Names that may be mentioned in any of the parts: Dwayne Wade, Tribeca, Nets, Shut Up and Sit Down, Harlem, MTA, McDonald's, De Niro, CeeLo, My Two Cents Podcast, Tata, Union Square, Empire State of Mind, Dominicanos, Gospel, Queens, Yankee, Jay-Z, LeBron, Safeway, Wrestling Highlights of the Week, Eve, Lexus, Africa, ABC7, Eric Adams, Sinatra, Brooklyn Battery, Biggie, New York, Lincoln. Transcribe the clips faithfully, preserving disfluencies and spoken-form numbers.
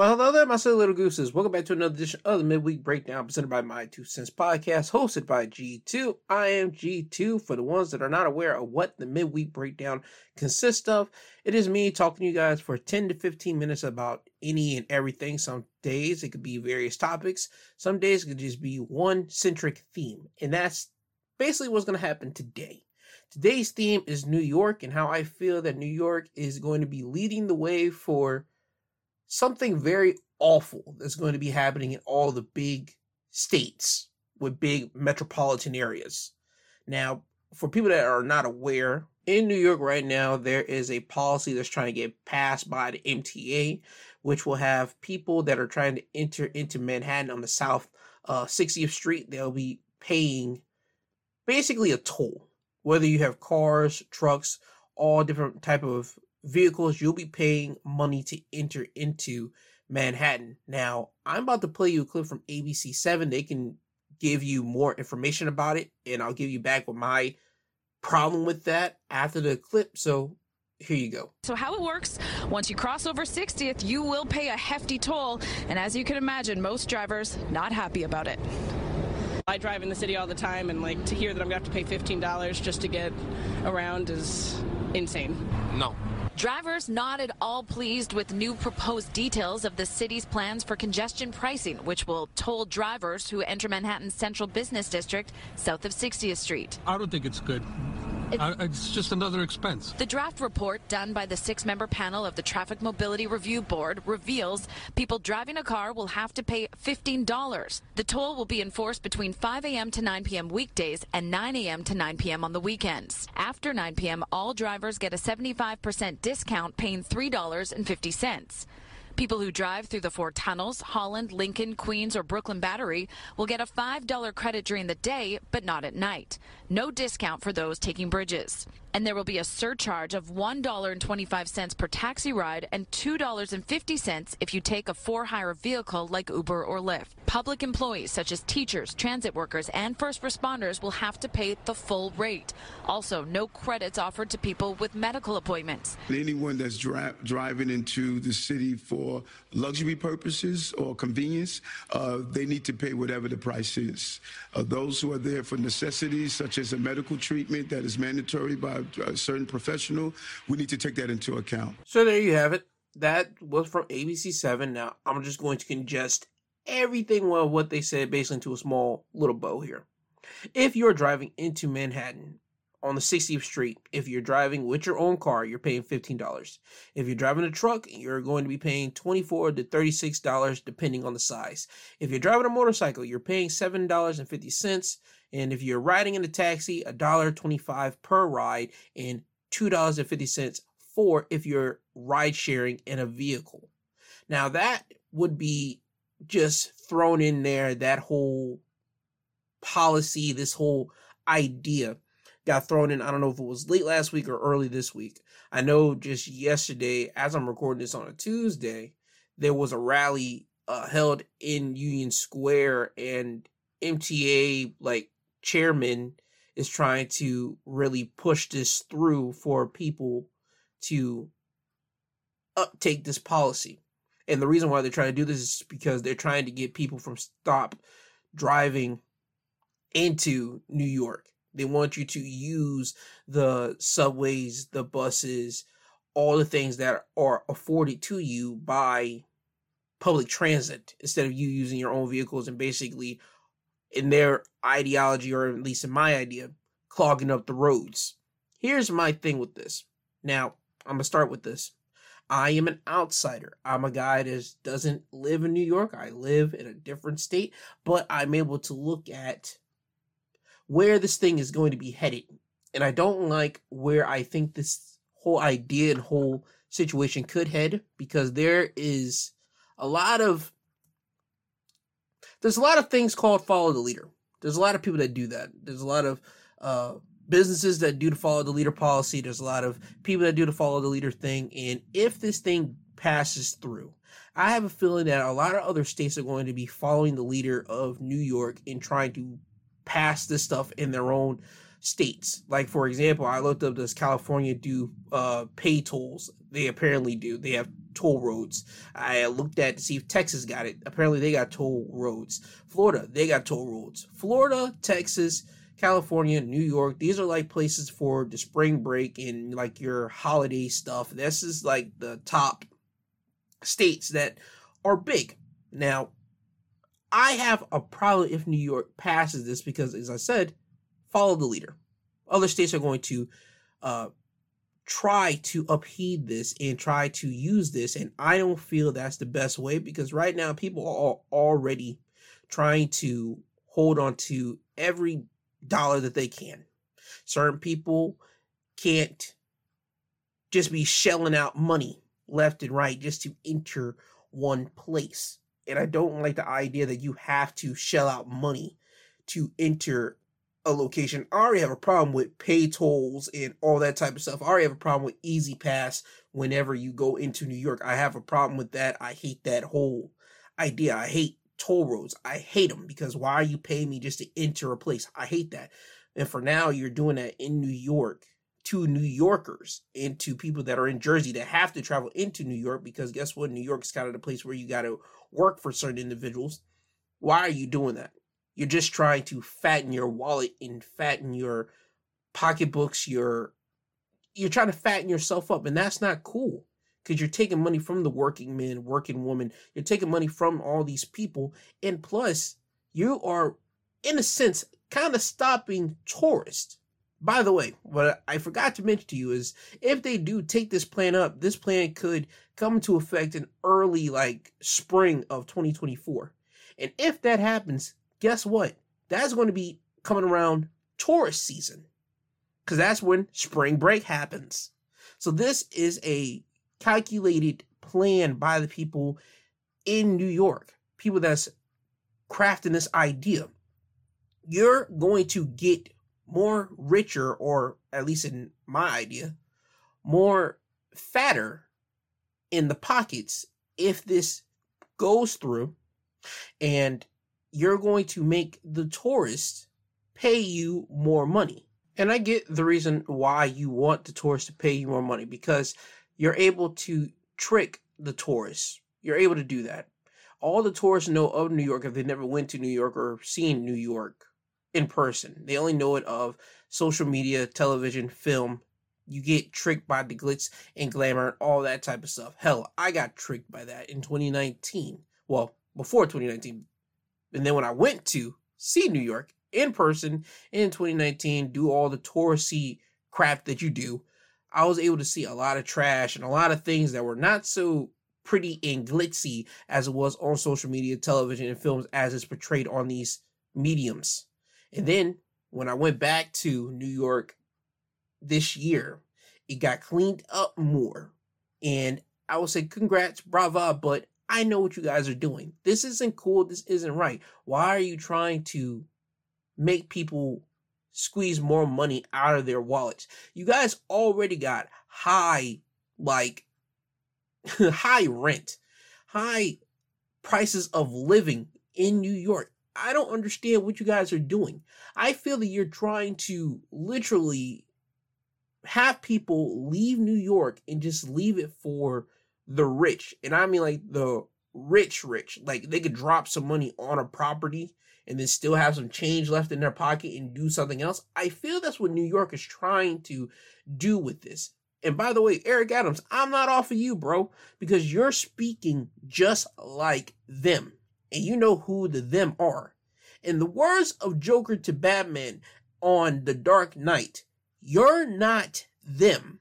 Well, hello there, my silly little gooses. Welcome back to another edition of the Midweek Breakdown presented by My Two Cents Podcast, hosted by G two. I am G two. For the ones that are not aware of what the Midweek Breakdown consists of, it is me talking to you guys for ten to fifteen minutes about any and everything. Some days it could be various topics. Some days it could just be one centric theme. And that's basically what's going to happen today. Today's theme is New York and how I feel that New York is going to be leading the way for something very awful that's going to be happening in all the big states with big metropolitan areas. Now, for people that are not aware, in New York right now, there is a policy that's trying to get passed by the M T A, which will have people that are trying to enter into Manhattan on the South uh, sixtieth Street. They'll be paying basically a toll. Whether you have cars, trucks, all different type of vehicles, you'll be paying money to enter into Manhattan. Now, I'm about to play you a clip from A B C seven. They can give you more information about it, and I'll give you back with my problem with that after the clip. So here you go. So how it works, once you cross over sixtieth, you will pay a hefty toll. And as you can imagine, most drivers not happy about it. I drive in the city all the time, and like to hear that I'm going to have to pay fifteen dollars just to get around is insane. No. Drivers not at all pleased with new proposed details of the city's plans for congestion pricing, which will toll drivers who enter Manhattan's central business district south of sixtieth Street. I don't think it's good. It's, I, it's just another expense. The draft report done by the six-member panel of the Traffic Mobility Review Board reveals people driving a car will have to pay fifteen dollars. The toll will be enforced between five a.m. to nine p.m. weekdays and nine a.m. to nine p.m. on the weekends. After nine p.m., all drivers get a seventy-five percent discount, paying three dollars and fifty cents. People who drive through the four tunnels, Holland, Lincoln, Queens, or Brooklyn Battery will get a five dollar credit during the day, but not at night. No discount for those taking bridges. And there will be a surcharge of one dollar and twenty-five cents per taxi ride and two dollars and fifty cents if you take a for-hire vehicle like Uber or Lyft. Public employees such as teachers, transit workers, and first responders will have to pay the full rate. Also, no credits offered to people with medical appointments. Anyone that's dri- driving into the city for For luxury purposes or convenience, uh, they need to pay whatever the price is. Uh, those who are there for necessities, such as a medical treatment that is mandatory by a certain professional, we need to take that into account. So there you have it. That was from A B C seven. Now, I'm just going to congest everything well what they said basically into a small little bow here. If you're driving into Manhattan on the sixtieth Street, if you're driving with your own car, you're paying fifteen dollars. If you're driving a truck, you're going to be paying twenty-four to thirty-six dollars depending on the size. If you're driving a motorcycle, you're paying seven dollars and fifty cents. And if you're riding in a taxi, one dollar and twenty-five cents per ride and two dollars and fifty cents for if you're ride sharing in a vehicle. Now that would be just thrown in there, that whole policy, this whole idea. Got thrown in, I don't know if it was late last week or early this week. I know just yesterday, as I'm recording this on a Tuesday, there was a rally uh, held in Union Square, and M T A, like, chairman is trying to really push this through for people to uptake this policy. And the reason why they're trying to do this is because they're trying to get people from stop driving into New York. They want you to use the subways, the buses, all the things that are afforded to you by public transit instead of you using your own vehicles and basically, in their ideology, or at least in my idea, clogging up the roads. Here's my thing with this. Now, I'm going to start with this. I am an outsider. I'm a guy that doesn't live in New York. I live in a different state, but I'm able to look at where this thing is going to be headed. And I don't like where I think this whole idea and whole situation could head, because there is a lot of, there's a lot of things called follow the leader. There's a lot of people that do that. There's a lot of uh, businesses that do the follow the leader policy. There's a lot of people that do the follow the leader thing. And if this thing passes through, I have a feeling that a lot of other states are going to be following the leader of New York and trying to pass this stuff in their own states. Like, for example, I looked up, does California do uh, pay tolls? They apparently do. They have toll roads. I looked at to see if Texas got it. Apparently, they got toll roads. Florida, they got toll roads. Florida, Texas, California, New York, these are like places for the spring break and like your holiday stuff. This is like the top states that are big. Now, I have a problem if New York passes this because, as I said, follow the leader. Other states are going to uh, try to upheave this and try to use this, and I don't feel that's the best way because right now people are already trying to hold on to every dollar that they can. Certain people can't just be shelling out money left and right just to enter one place. And I don't like the idea that you have to shell out money to enter a location. I already have a problem with pay tolls and all that type of stuff. I already have a problem with Easy Pass whenever you go into New York. I have a problem with that. I hate that whole idea. I hate toll roads. I hate them because why are you paying me just to enter a place? I hate that. And for now, you're doing that in New York to New Yorkers and to people that are in Jersey that have to travel into New York because guess what? New York is kind of the place where you got to work for certain individuals. Why are you doing that? You're just trying to fatten your wallet and fatten your pocketbooks. Your you're trying to fatten yourself up, and that's not cool. Because you're taking money from the working men, working women. You're taking money from all these people. And plus, you are, in a sense, kind of stopping tourists. By the way, what I forgot to mention to you is if they do take this plan up, this plan could come into effect in early, like, spring of twenty twenty-four. And if that happens, guess what? That's going to be coming around tourist season. Because that's when spring break happens. So this is a calculated plan by the people in New York, people that's crafting this idea. You're going to get more richer, or at least in my idea, more fatter in the pockets if this goes through, and you're going to make the tourists pay you more money. And I get the reason why you want the tourists to pay you more money, because you're able to trick the tourists. You're able to do that. All the tourists know of New York if they never went to New York or seen New York in person. They only know it of social media, television, film. You get tricked by the glitz and glamour and all that type of stuff. Hell, I got tricked by that in twenty nineteen. Well, before twenty nineteen. And then when I went to see New York in person in twenty nineteen, do all the touristy crap that you do, I was able to see a lot of trash and a lot of things that were not so pretty and glitzy as it was on social media, television, and films as it's portrayed on these mediums. And then when I went back to New York this year, it got cleaned up more. And I would say, congrats, bravo, but I know what you guys are doing. This isn't cool. This isn't right. Why are you trying to make people squeeze more money out of their wallets? You guys already got high, like, high rent, high prices of living in New York. I don't understand what you guys are doing. I feel that you're trying to literally have people leave New York and just leave it for the rich. And I mean, like, the rich, rich. Like, they could drop some money on a property and then still have some change left in their pocket and do something else. I feel that's what New York is trying to do with this. And by the way, Eric Adams, I'm not off of you, bro, because you're speaking just like them. And you know who the them are. In the words of Joker to Batman on The Dark Knight, you're not them.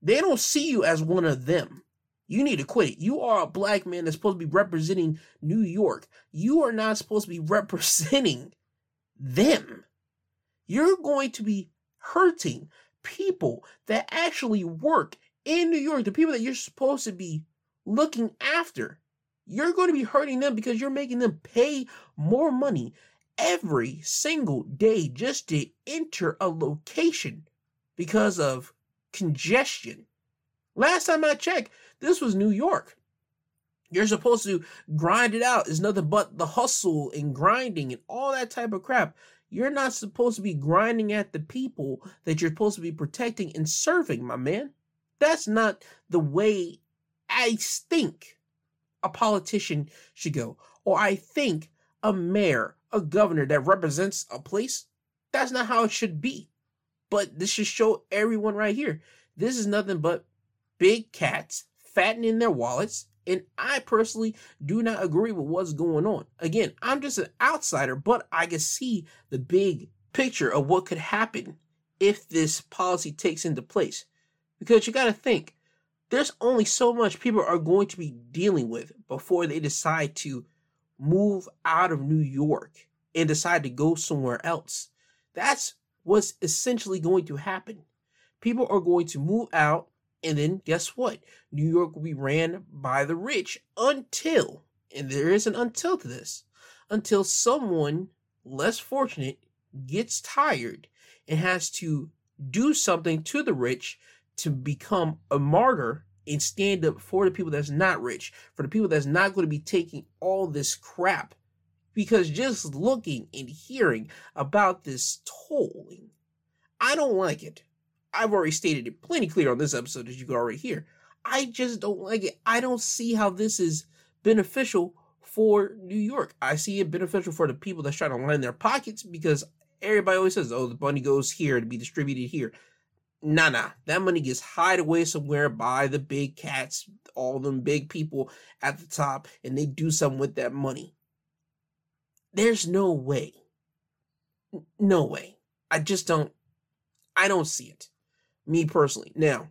They don't see you as one of them. You need to quit it. You are a black man that's supposed to be representing New York. You are not supposed to be representing them. You're going to be hurting people that actually work in New York, the people that you're supposed to be looking after. You're going to be hurting them because you're making them pay more money every single day just to enter a location because of congestion. Last time I checked, this was New York. You're supposed to grind it out. It's nothing but the hustle and grinding and all that type of crap. You're not supposed to be grinding at the people that you're supposed to be protecting and serving, my man. That's not the way I think a politician should go. Or I think a mayor, a governor that represents a place, that's not how it should be. But this should show everyone right here. This is nothing but big cats fattening their wallets. And I personally do not agree with what's going on. Again, I'm just an outsider, but I can see the big picture of what could happen if this policy takes into place. Because you got to think, there's only so much people are going to be dealing with before they decide to move out of New York and decide to go somewhere else. That's what's essentially going to happen. People are going to move out, and then guess what? New York will be ran by the rich until, and there is an until to this, until someone less fortunate gets tired and has to do something to the rich to become a martyr and stand up for the people that's not rich, for the people that's not going to be taking all this crap. Because just looking and hearing about this tolling, I don't like it. I've already stated it plenty clear on this episode, as you can already hear. I just don't like it. I don't see how this is beneficial for New York. I see it beneficial for the people that's trying to line their pockets, because everybody always says, oh, the money goes here to be distributed here. Nah, nah. That money gets hid away somewhere by the big cats, all them big people at the top, and they do something with that money. There's no way. No way. I just don't. I don't see it. Me personally. Now,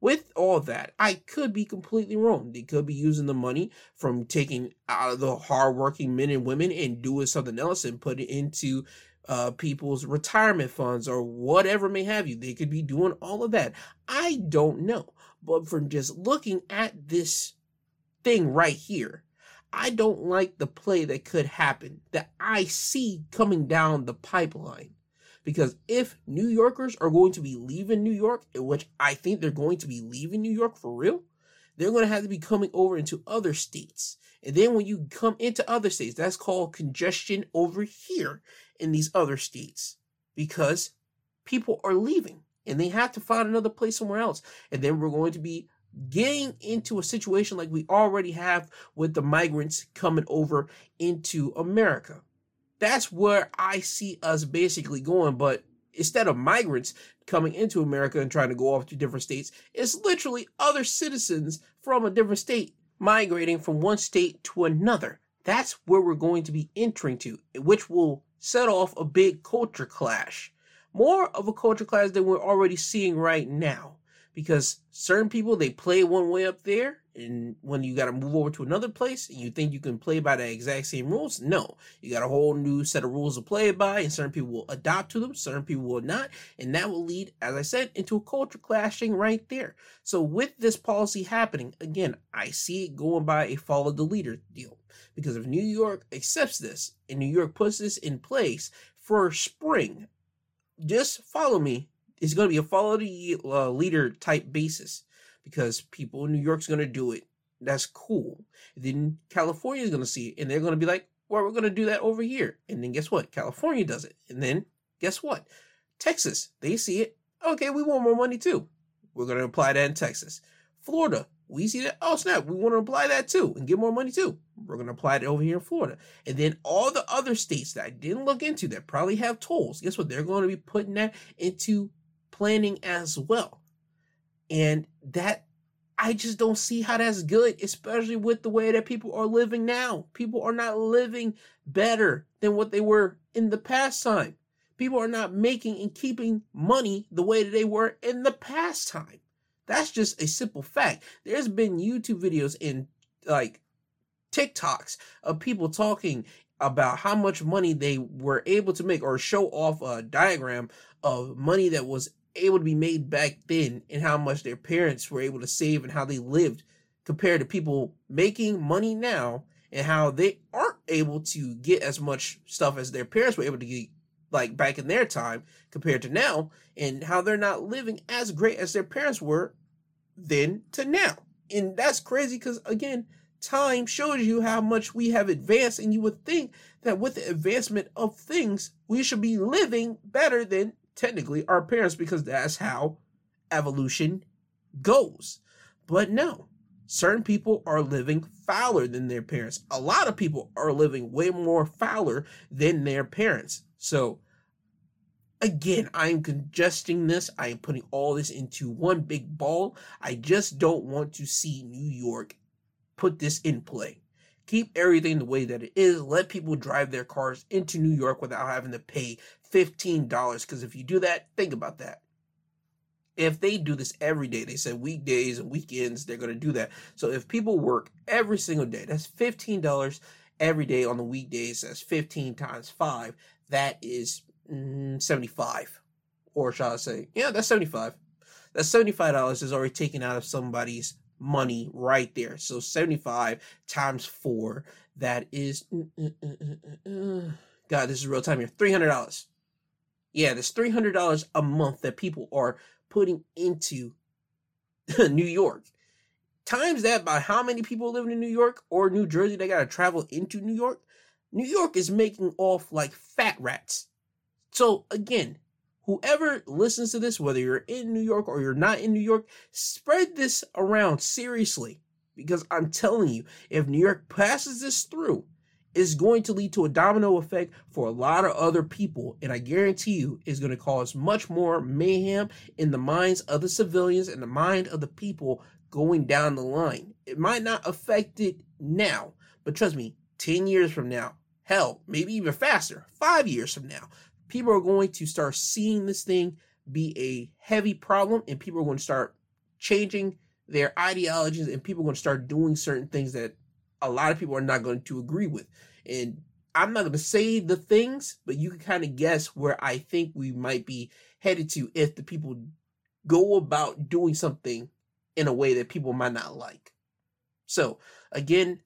with all that, I could be completely wrong. They could be using the money from taking out of the hardworking men and women and doing something else and put it into uh, people's retirement funds or whatever may have you. They could be doing all of that. I don't know. But from just looking at this thing right here, I don't like the play that could happen, that I see coming down the pipeline. Because if New Yorkers are going to be leaving New York, in which I think they're going to be leaving New York for real, they're going to have to be coming over into other states. And then when you come into other states, that's called congestion over here in these other states. Because people are leaving and they have to find another place somewhere else. And then we're going to be getting into a situation like we already have with the migrants coming over into America. That's where I see us basically going, but instead of migrants coming into America and trying to go off to different states, it's literally other citizens from a different state migrating from one state to another. That's where we're going to be entering to, which will set off a big culture clash. More of a culture clash than we're already seeing right now, because certain people, they play one way up there. And when you got to move over to another place and you think you can play by the exact same rules, no. You got a whole new set of rules to play by, and certain people will adapt to them, certain people will not, and that will lead, as I said, into a culture clashing right there. So with this policy happening, again, I see it going by a follow the leader deal. Because if New York accepts this, and New York puts this in place for spring, just follow me, it's going to be a follow the uh, leader type basis. Because people in New York's going to do it. That's cool. Then California's going to see it. And they're going to be like, well, we're going to do that over here. And then guess what? California does it. And then guess what? Texas, they see it. Okay, we want more money too. We're going to apply that in Texas. Florida, we see that. Oh, snap. We want to apply that too and get more money too. We're going to apply it over here in Florida. And then all the other states that I didn't look into that probably have tolls. Guess what? They're going to be putting that into planning as well. And that, I just don't see how that's good, especially with the way that people are living now. People are not living better than what they were in the past time. People are not making and keeping money the way that they were in the past time. That's just a simple fact. There's been YouTube videos and like TikToks of people talking about how much money they were able to make, or show off a diagram of money that was able to be made back then and how much their parents were able to save and how they lived compared to people making money now and how they aren't able to get as much stuff as their parents were able to get like back in their time compared to now, and how they're not living as great as their parents were then to now. And that's crazy because, again, time shows you how much we have advanced, and you would think that with the advancement of things, we should be living better than technically our parents, because that's how evolution goes. But no, certain people are living fouler than their parents. A lot of people are living way more fouler than their parents. So again, I am congesting this. I am putting all this into one big ball. I just don't want to see New York put this in play. Keep everything the way that it is. Let people drive their cars into New York without having to pay fifteen dollars. Because if you do that, think about that. If they do this every day, they said weekdays and weekends, they're going to do that. So if people work every single day, that's fifteen dollars every day on the weekdays. That's fifteen times five. That is mm, seventy-five. Or shall I say, yeah, that's seventy-five. That's seventy-five dollars is already taken out of somebody's money right there. So seventy-five times four, that is uh, uh, uh, uh, God, this is real time here. three hundred dollars. Yeah, there's three hundred dollars a month that people are putting into New York. Times that by how many people live in New York or New Jersey, they got to travel into New York. New York is making off like fat rats. So again, whoever listens to this, whether you're in New York or you're not in New York, spread this around seriously. Because I'm telling you, if New York passes this through, it's going to lead to a domino effect for a lot of other people. And I guarantee you, it's going to cause much more mayhem in the minds of the civilians and the mind of the people going down the line. It might not affect it now, but trust me, ten years from now, hell, maybe even faster, five years from now, people are going to start seeing this thing be a heavy problem, and people are going to start changing their ideologies, and people are going to start doing certain things that a lot of people are not going to agree with. And I'm not going to say the things, but you can kind of guess where I think we might be headed to if the people go about doing something in a way that people might not like. So again,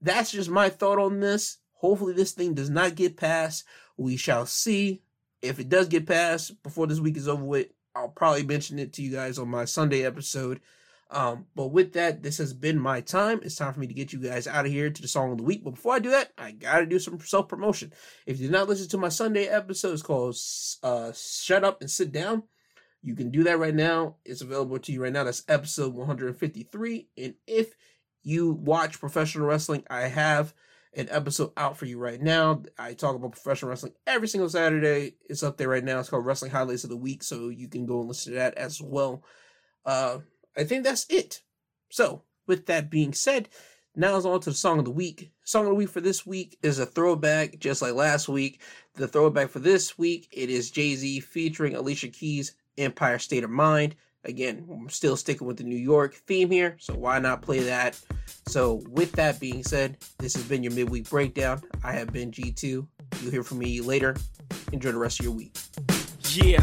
that's just my thought on this. Hopefully this thing does not get passed. We shall see. If it does get passed before this week is over with, I'll probably mention it to you guys on my Sunday episode. Um, but with that, this has been my time. It's time for me to get you guys out of here to the song of the week. But before I do that, I gotta do some self-promotion. If you did not listen to my Sunday episode, it's called uh, Shut Up and Sit Down. You can do that right now. It's available to you right now. That's episode one fifty-three. And if you watch professional wrestling, I have an episode out for you right now. I talk about professional wrestling every single Saturday. It's up there right now. It's called Wrestling Highlights of the Week, so you can go and listen to that as well. Uh, I think that's it. So, with that being said, now it's on to the song of the week. Song of the week for this week is a throwback, just like last week. The throwback for this week, it is Jay-Z featuring Alicia Keys, Empire State of Mind. Again, I'm still sticking with the New York theme here, so why not play that? So with that being said, this has been your Midweek Breakdown. I have been G two. You'll hear from me later. Enjoy the rest of your week. Yeah,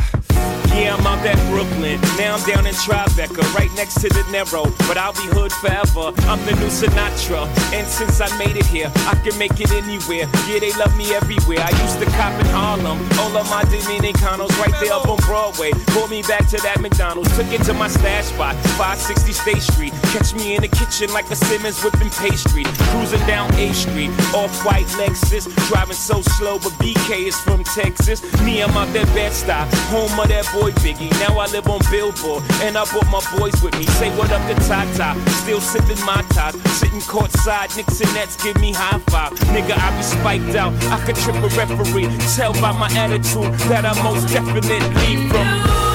yeah, I'm out at Brooklyn. Now I'm down in Tribeca, right next to De Niro. But I'll be hood forever. I'm the new Sinatra. And since I made it here, I can make it anywhere. Yeah, they love me everywhere. I used to cop in Harlem. All of my Dominicanos right there up on Broadway. Pulled me back to that McDonald's. Took it to my stash spot, five sixty State Street. Catch me in the kitchen like a Simmons whipping pastry. Cruising down A Street, off-white Lexus. Driving so slow, but B K is from Texas. Me, I'm out that Bed-Stuy, home of that boy Biggie. Now I live on Billboard, and I brought my boys with me. Say what up to Tata, still sipping my top, sitting courtside, Knicks and Nets give me high five. Nigga, I be spiked out, I could trip a referee. Tell by my attitude that I most definitely from.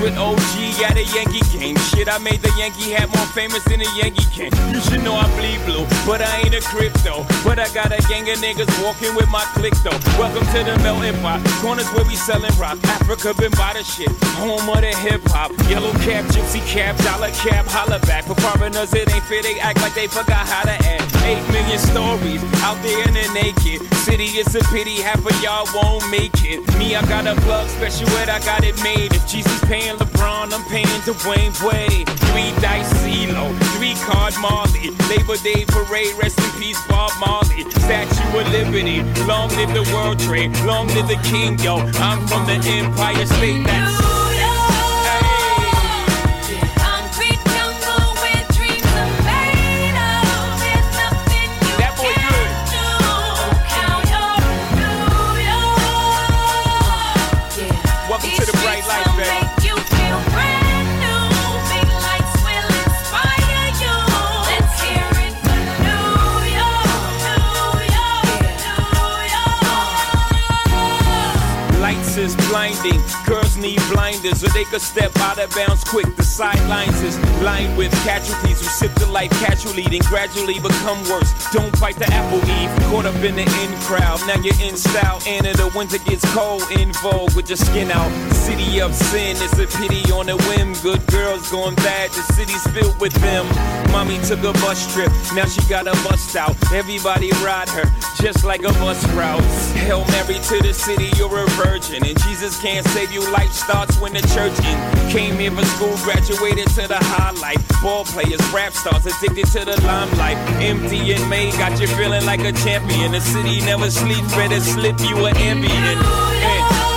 With O G at a Yankee game. Shit, I made the Yankee hat more famous than a Yankee can. You should know I bleed blue, but I ain't a crypto. But I got a gang of niggas walking with my click though. Welcome to the melting pot. Corners where we selling rock. Africa been by the shit. Home of the hip hop. Yellow cap, gypsy cap, dollar cap, holla back. For foreigners, it ain't fair. They act like they forgot how to act. Eight million stories out there in the naked. city, it's a pity half of y'all won't make it. Me, I got a plug special, I got it made. If Jesus paying LeBron, I'm paying Dwayne Wade. Three dice, CeeLo, three card Marley. Labor Day parade, rest in peace, Bob Marley. Statue of Liberty, long live the World Trade, long live the King, yo. I'm from the Empire State. That's is blinding, girls need blinders so they could step out of bounds quick. The sidelines is lined with casualties who sip the life casually then gradually become worse. Don't bite the apple eve, caught up in the in crowd. Now you're in style and in the winter gets cold, in vogue with your skin out. City of sin, it's a pity on a whim. Good girls going bad, the city's filled with them. Mommy took a bus trip, now she got a bust out. Everybody ride her, just like a bus route. Hail Mary to the city, you're a virgin. And Jesus can't save you, life starts when the church in. Came here for school, graduated to the highlight. Ball players, rap stars, addicted to the limelight. Empty and made, got you feeling like a champion. The city never sleeps, better slip you an ambient. Hey.